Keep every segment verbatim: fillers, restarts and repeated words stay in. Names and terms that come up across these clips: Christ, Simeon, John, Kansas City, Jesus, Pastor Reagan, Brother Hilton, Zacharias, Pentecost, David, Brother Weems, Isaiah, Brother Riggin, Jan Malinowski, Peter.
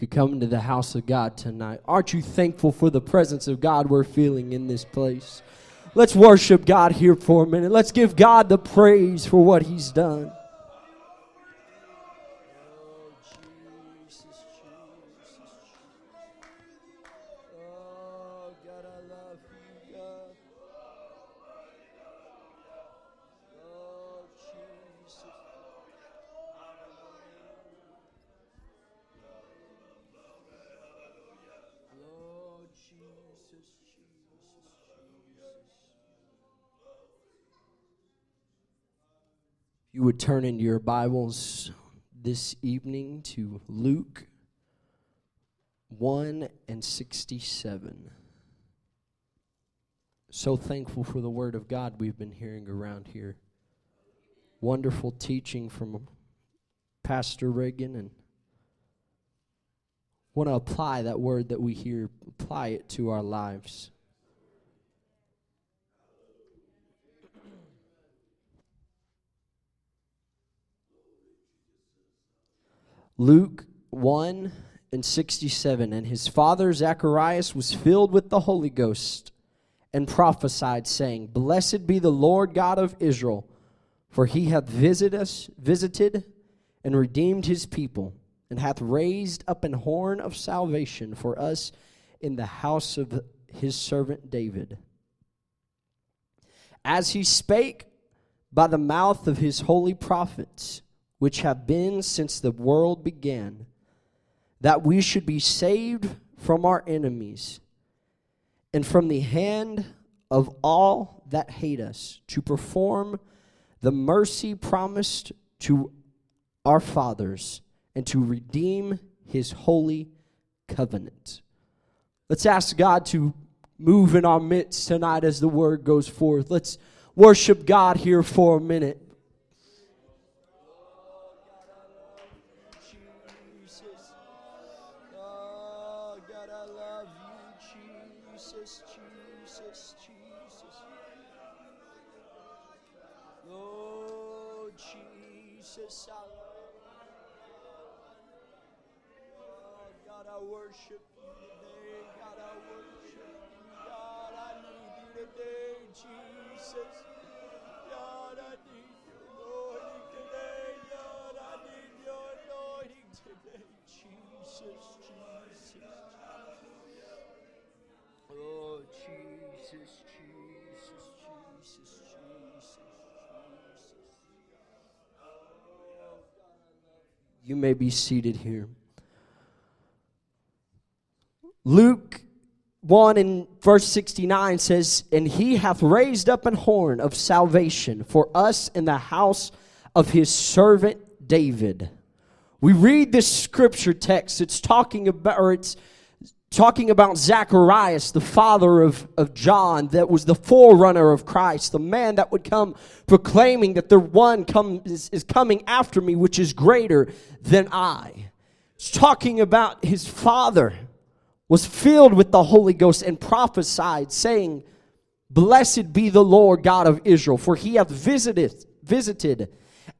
could come into the house of God tonight. Aren't you thankful for the presence of God we're feeling in this place? Let's worship God here for a minute. Let's give God the praise for what He's done. You would turn into your Bibles this evening to Luke one and sixty-seven. So thankful for the Word of God we've been hearing around here. Wonderful teaching from Pastor Reagan, and want to apply that word that we hear, apply it to our lives. Luke one and sixty-seven, and his father Zacharias was filled with the Holy Ghost and prophesied, saying, Blessed be the Lord God of Israel, for he hath visit us, visited and redeemed his people, and hath raised up an horn of salvation for us in the house of his servant David. As he spake by the mouth of his holy prophets, which have been since the world began, that we should be saved from our enemies and from the hand of all that hate us, to perform the mercy promised to our fathers, and to redeem his holy covenant. Let's ask God to move in our midst tonight as the word goes forth. Let's worship God here for a minute. You may be seated here. Luke one and verse sixty-nine says, And he hath raised up an horn of salvation for us in the house of his servant David. We read this scripture text. It's talking about, or it's talking about Zacharias, the father of, of John, that was the forerunner of Christ, the man that would come proclaiming that the one come, is, is coming after me, which is greater than I. It's talking about his father was filled with the Holy Ghost and prophesied, saying, Blessed be the Lord God of Israel, for he hath visited, visited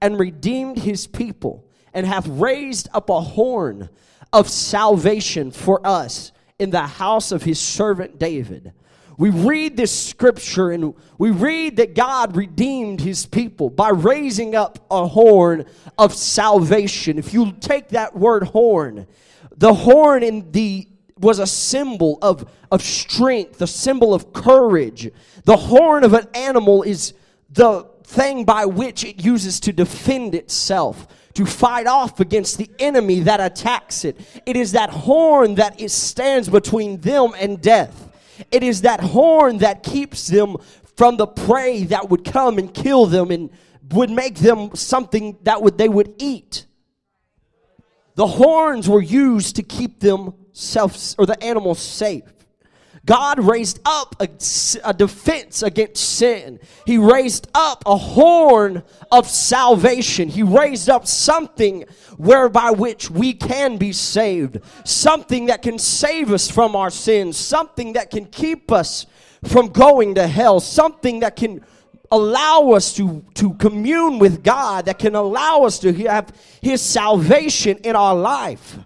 and redeemed his people, and hath raised up a horn of salvation for us in the house of his servant David. We read this scripture and we read that God redeemed his people by raising up a horn of salvation. If you take that word horn, the horn in the was a symbol of, of strength, a symbol of courage. The horn of an animal is the thing by which it uses to defend itself, to fight off against the enemy that attacks it. It is that horn that it stands between them and death. It is that horn that keeps them from the prey that would come and kill them and would make them something that would they would eat. The horns were used to keep them self or the animals safe. God raised up a, a defense against sin. He raised up a horn of salvation. He raised up something whereby which we can be saved. Something that can save us from our sins. Something that can keep us from going to hell. Something that can allow us to, to commune with God. That can allow us to have His salvation in our life.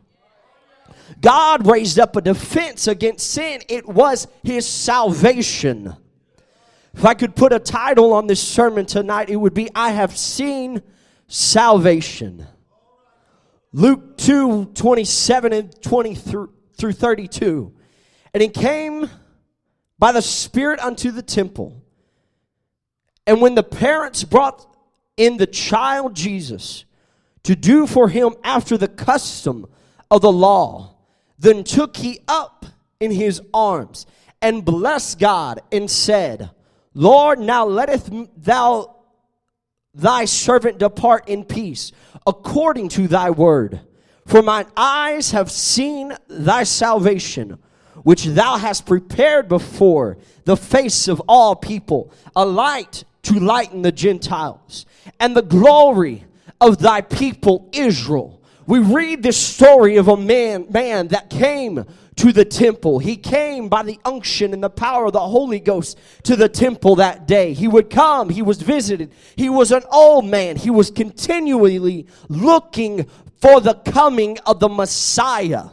God raised up a defense against sin. It was his salvation. If I could put a title on this sermon tonight, it would be, I have seen salvation. Luke two, twenty-seven and twenty through thirty-two. And he came by the Spirit unto the temple. And when the parents brought in the child Jesus to do for him after the custom of the law, then took he up in his arms and blessed God and said, Lord, now letteth thou thy servant depart in peace, according to thy word. For mine eyes have seen thy salvation, which thou hast prepared before the face of all people, a light to lighten the Gentiles, and the glory of thy people Israel. We read this story of a man, man that came to the temple. He came by the unction and the power of the Holy Ghost to the temple that day. He would come. He was visited. He was an old man. He was continually looking for the coming of the Messiah.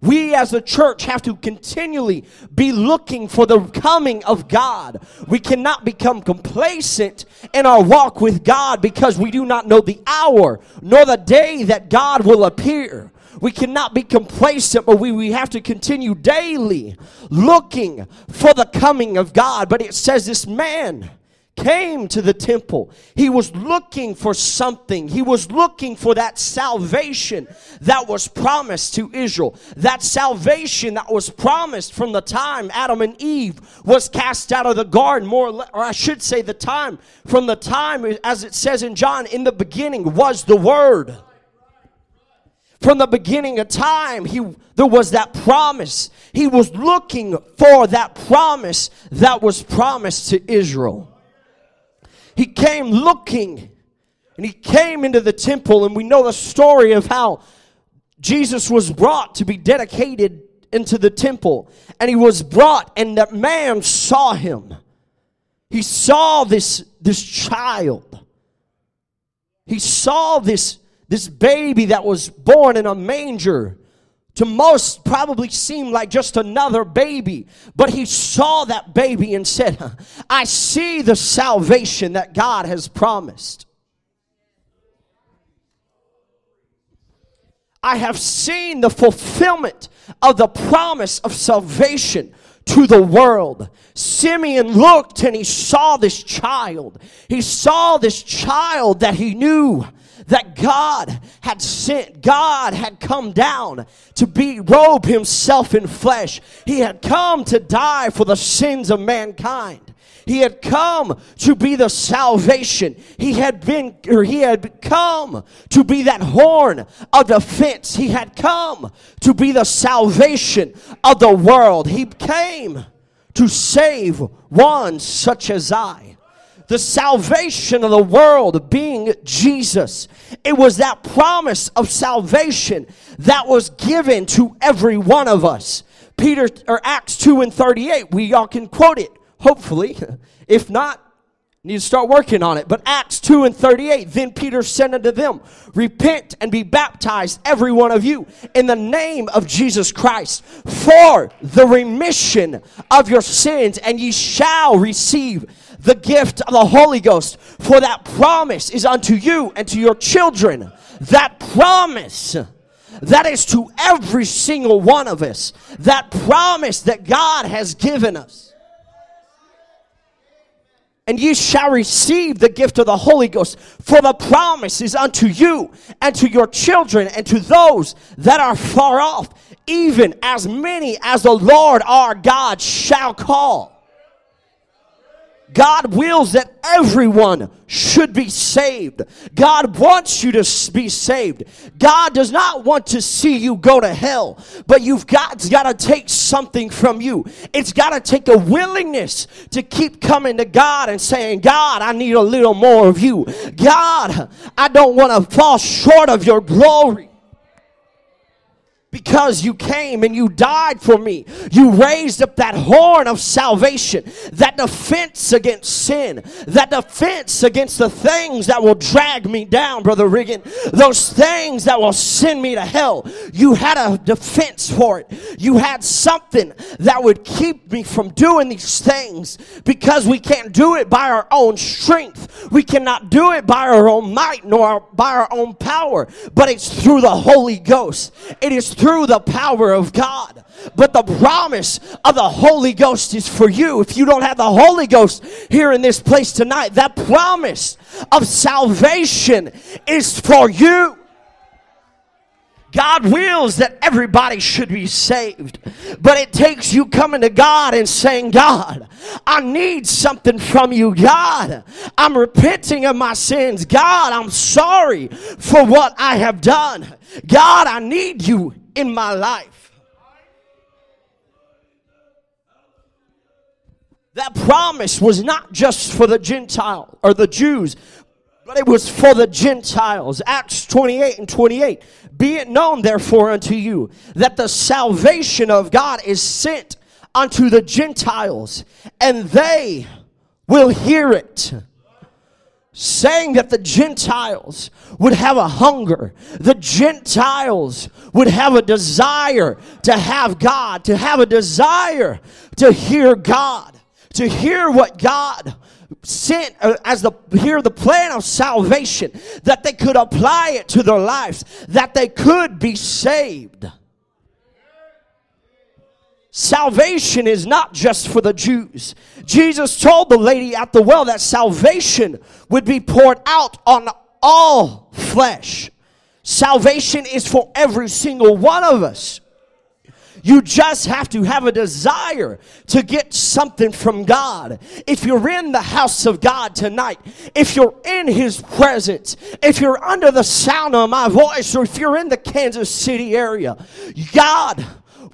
We as a church have to continually be looking for the coming of God. We cannot become complacent in our walk with God because we do not know the hour nor the day that God will appear. We cannot be complacent, but we, we have to continue daily looking for the coming of God. But it says this man came to the temple. He was looking for something. He was looking for that salvation that was promised to Israel. That salvation that was promised from the time Adam and Eve was cast out of the garden, more or, less, or I should say the time, from the time, as it says in John, in the beginning was the Word. From the beginning of time, he there was that promise. He was looking for that promise that was promised to Israel. He came looking, and he came into the temple, and we know the story of how Jesus was brought to be dedicated into the temple, and he was brought, and that man saw him. He saw this, this child. He saw this, this baby that was born in a manger. To most, probably seemed like just another baby. But he saw that baby and said, I see the salvation that God has promised. I have seen the fulfillment of the promise of salvation to the world. Simeon looked and he saw this child. He saw this child that he knew that God had sent. God had come down to be robe himself in flesh. He had come to die for the sins of mankind. He had come to be the salvation. He had been, or he had come to be that horn of defense. He had come to be the salvation of the world. He came to save one such as I. The salvation of the world being Jesus. It was that promise of salvation that was given to every one of us. Peter, or Acts two and thirty-eight, we all can quote it. Hopefully, if not, need to start working on it. But Acts two and thirty-eight, then Peter said unto them, repent and be baptized, every one of you, in the name of Jesus Christ, for the remission of your sins, and ye shall receive the gift of the Holy Ghost. For that promise is unto you and to your children. That promise, that is to every single one of us. That promise that God has given us. And ye shall receive the gift of the Holy Ghost, for the promise is unto you and to your children and to those that are far off, even as many as the Lord our God shall call. God wills that everyone should be saved. God wants you to be saved. God does not want to see you go to hell, but you've got to take something from you. It's got to take a willingness to keep coming to God and saying, God, I need a little more of you. God, I don't want to fall short of your glory. because you came and you died for me. You raised up that horn of salvation, that defense against sin, that defense against the things that will drag me down, Brother Reagan, those things that will send me to hell. You had a defense for it. You had something that would keep me from doing these things, because we can't do it by our own strength. We cannot do it by our own might, nor by our own power, but it's through the Holy Ghost. It is through the power of God. But the promise of the Holy Ghost is for you. If you don't have the Holy Ghost here in this place tonight, that promise of salvation is for you. God wills that everybody should be saved, but it takes you coming to God and saying, God, I need something from you. God, I'm repenting of my sins. God, I'm sorry for what I have done. God, I need you in my life. That promise was not just for the Gentile or the Jews, but it was for the Gentiles. Acts twenty-eight and twenty-eight. Be it known therefore unto you that the salvation of God is sent unto the Gentiles, and they will hear it. Saying that the Gentiles would have a hunger. The Gentiles would have a desire to have God, to have a desire to hear God, to hear what God sent as the here the plan of salvation, that they could apply it to their lives, that they could be saved. Salvation is not just for the Jews. Jesus told the lady at the well that salvation would be poured out on all flesh. Salvation is for every single one of us. You just have to have a desire to get something from God. If you're in the house of God tonight, if you're in His presence, if you're under the sound of my voice, or if you're in the Kansas City area, God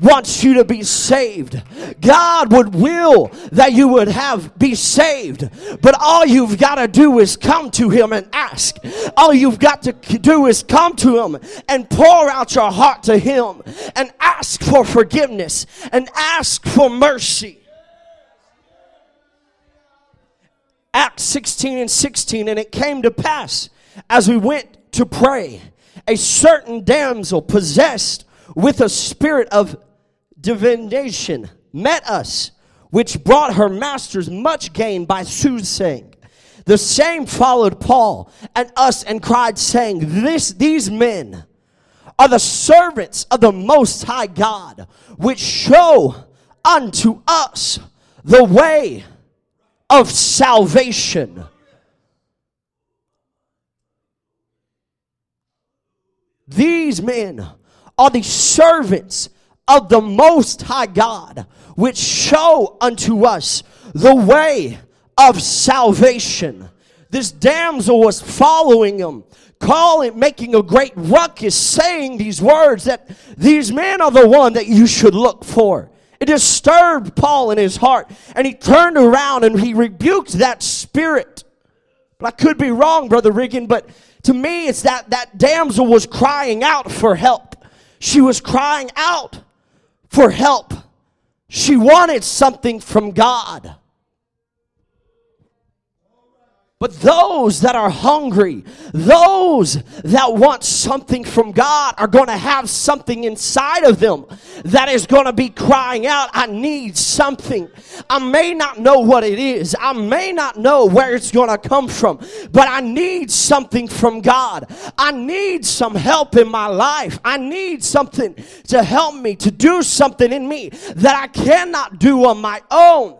wants you to be saved. God would will that you would have be saved, but all you've got to do is come to Him and ask. All you've got to do is come to Him and pour out your heart to Him and ask for forgiveness and ask for mercy. Acts sixteen and sixteen, and it came to pass as we went to pray, a certain damsel possessed with a spirit of divination met us, which brought her masters much gain by soothsaying. The same followed Paul and us, and cried, saying, this these men are the servants of the Most High God, which show unto us the way of salvation. These men are the servants of the Most High God, which show unto us the way of salvation. This damsel was following him, calling, making a great ruckus, saying these words, that these men are the one that you should look for. It disturbed Paul in his heart, and he turned around and he rebuked that spirit. But I could be wrong, Brother Riggin, but to me it's that that damsel was crying out for help. She was crying out for help. She wanted something from God. But those that are hungry, those that want something from God, are going to have something inside of them that is going to be crying out, I need something. I may not know what it is. I may not know where it's going to come from, but I need something from God. I need some help in my life. I need something to help me, to do something in me that I cannot do on my own.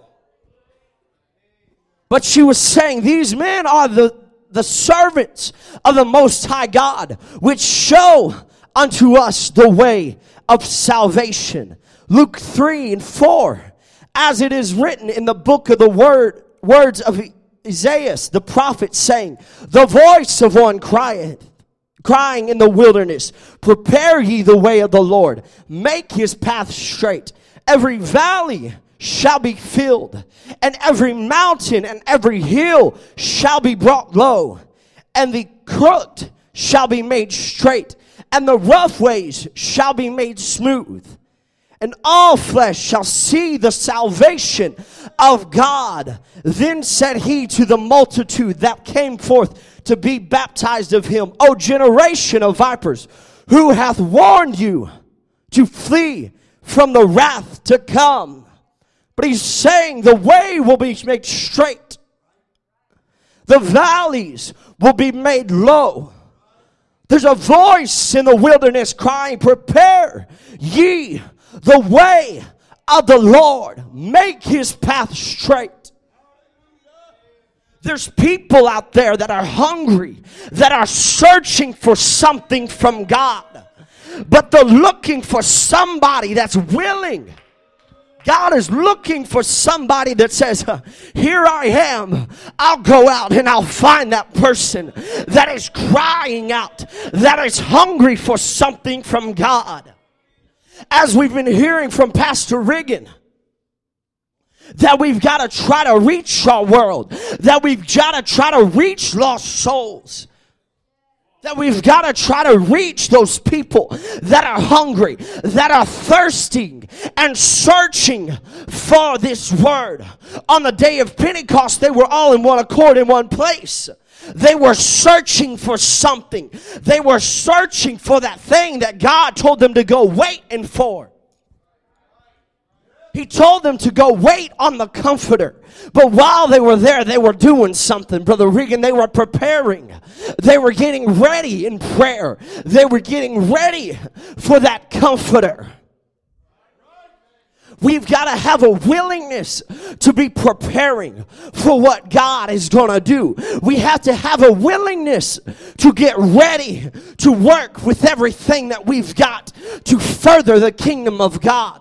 But she was saying, these men are the, the servants of the Most High God, which show unto us the way of salvation. Luke three and four, as it is written in the book of the word, words of Isaiah, the prophet, saying, the voice of one crieth, crying in the wilderness, prepare ye the way of the Lord, make his path straight. Every valley shall be filled, and every mountain and every hill shall be brought low, and the crooked shall be made straight, and the rough ways shall be made smooth, and all flesh shall see the salvation of God. Then said he to the multitude that came forth to be baptized of him, O generation of vipers, who hath warned you to flee from the wrath to come? But he's saying the way will be made straight. The valleys will be made low. There's a voice in the wilderness crying, prepare ye the way of the Lord. Make his path straight. There's people out there that are hungry, that are searching for something from God. But they're looking for somebody that's willing. God is looking for somebody that says, here I am. I'll go out and I'll find that person that is crying out, that is hungry for something from God. As we've been hearing from Pastor Reagan, that we've got to try to reach our world, that we've got to try to reach lost souls, that we've got to try to reach those people that are hungry, that are thirsting and searching for this word. On the day of Pentecost, they were all in one accord in one place. They were searching for something. They were searching for that thing that God told them to go waiting for. He told them to go wait on the Comforter. But while they were there, they were doing something. Brother Reagan, they were preparing. They were getting ready in prayer. They were getting ready for that Comforter. We've got to have a willingness to be preparing for what God is going to do. We have to have a willingness to get ready to work with everything that we've got to further the kingdom of God.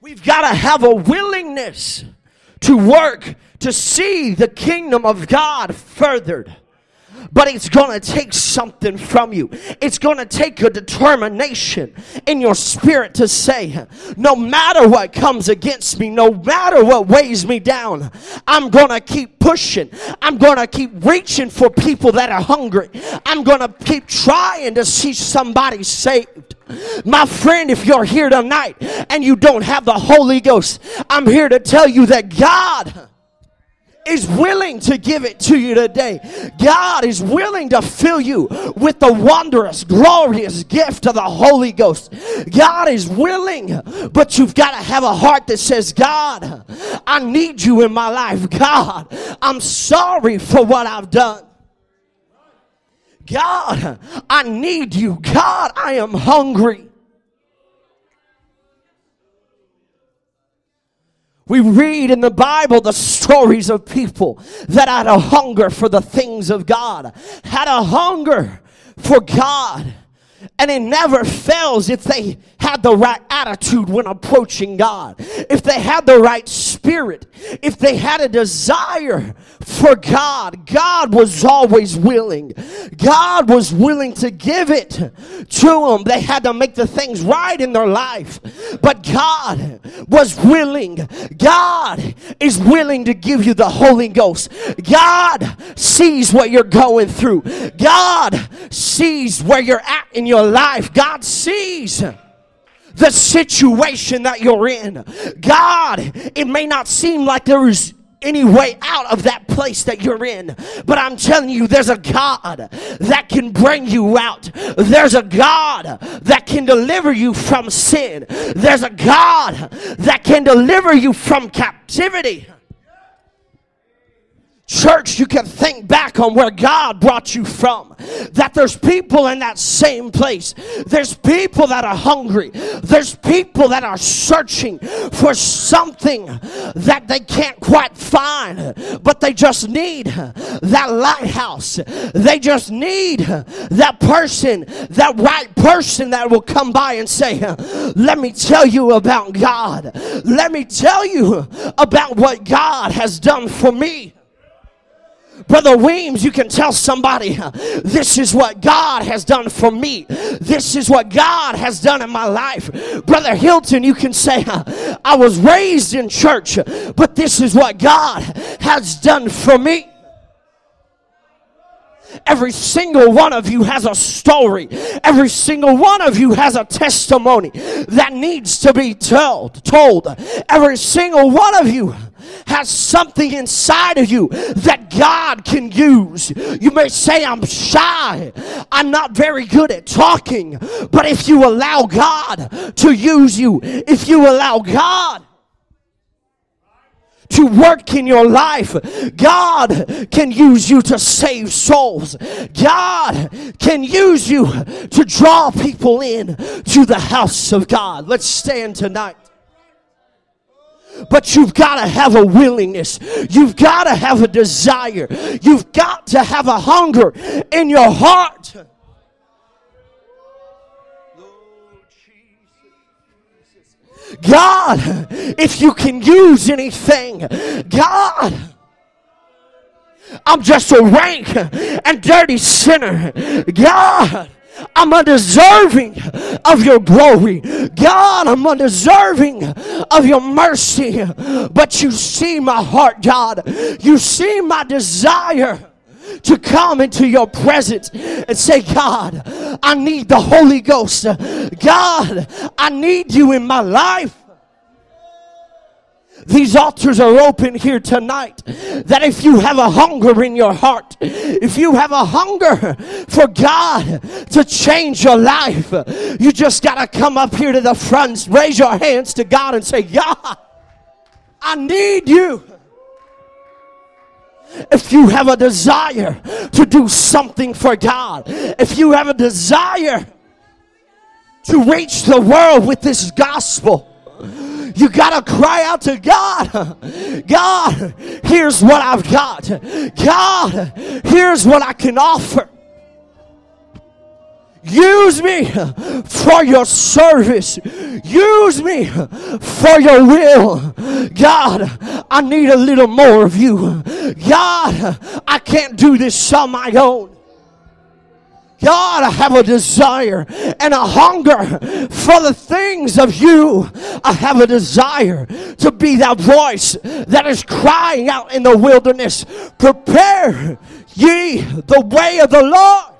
We've got to have a willingness to work to see the kingdom of God furthered. But it's going to take something from you. It's going to take a determination in your spirit to say, no matter what comes against me, no matter what weighs me down, I'm going to keep pushing. I'm going to keep reaching for people that are hungry. I'm going to keep trying to see somebody saved. My friend, if you're here tonight and you don't have the Holy Ghost, I'm here to tell you that God is willing to give it to you today. God is willing to fill you with the wondrous, glorious gift of the Holy Ghost. God is willing, but you've got to have a heart that says, God, I need you in my life. God, I'm sorry for what I've done. God, I need you. God, I am hungry. We read in the Bible the stories of people that had a hunger for the things of God, had a hunger for God, and it never fails if they had the right attitude when approaching God, if they had the right spirit, if they had a desire for God. God was always willing. God was willing to give it to them. They had to make the things right in their life, but God was willing. God is willing to give you the Holy Ghost. God sees what you're going through. God sees where you're at in your life. God sees the situation that you're in. God, it may not seem like there is any way out of that place that you're in, but I'm telling you, there's a God that can bring you out. There's a God that can deliver you from sin. There's a God that can deliver you from captivity. Church, you can think back on where God brought you from. That there's people in that same place. There's people that are hungry. There's people that are searching for something that they can't quite find. But they just need that lighthouse. They just need that person, that right person that will come by and say, let me tell you about God. Let me tell you about what God has done for me. Brother Weems, you can tell somebody, this is what God has done for me. This is what God has done in my life. Brother Hilton, you can say, I was raised in church, but this is what God has done for me. Every single one of you has a story. Every single one of you has a testimony that needs to be told. Told. Every single one of you has something inside of you that God can use. You may say, I'm shy. I'm not very good at talking. But if you allow God to use you, if you allow God to work in your life, God can use you to save souls. God can use you to draw people in to the house of God. Let's stand tonight. But you've got to have a willingness. You've got to have a desire. You've got to have a hunger in your heart. God, if you can use anything, God, I'm just a rank and dirty sinner. God, I'm undeserving of your glory. God, I'm undeserving of your mercy. But you see my heart, God. You see my desire to come into your presence and say, God, I need the Holy Ghost. God, I need you in my life. These altars are open here tonight, that if you have a hunger in your heart, if you have a hunger for God to change your life, you just got to come up here to the front, raise your hands to God and say, God, I need you. If you have a desire to do something for God, if you have a desire to reach the world with this gospel, you gotta cry out to God. God, here's what I've got. God, here's what I can offer. Use me for your service. Use me for your will. God, I need a little more of you. God, I can't do this on my own. God, I have a desire and a hunger for the things of you. I have a desire to be that voice that is crying out in the wilderness, prepare ye the way of the Lord.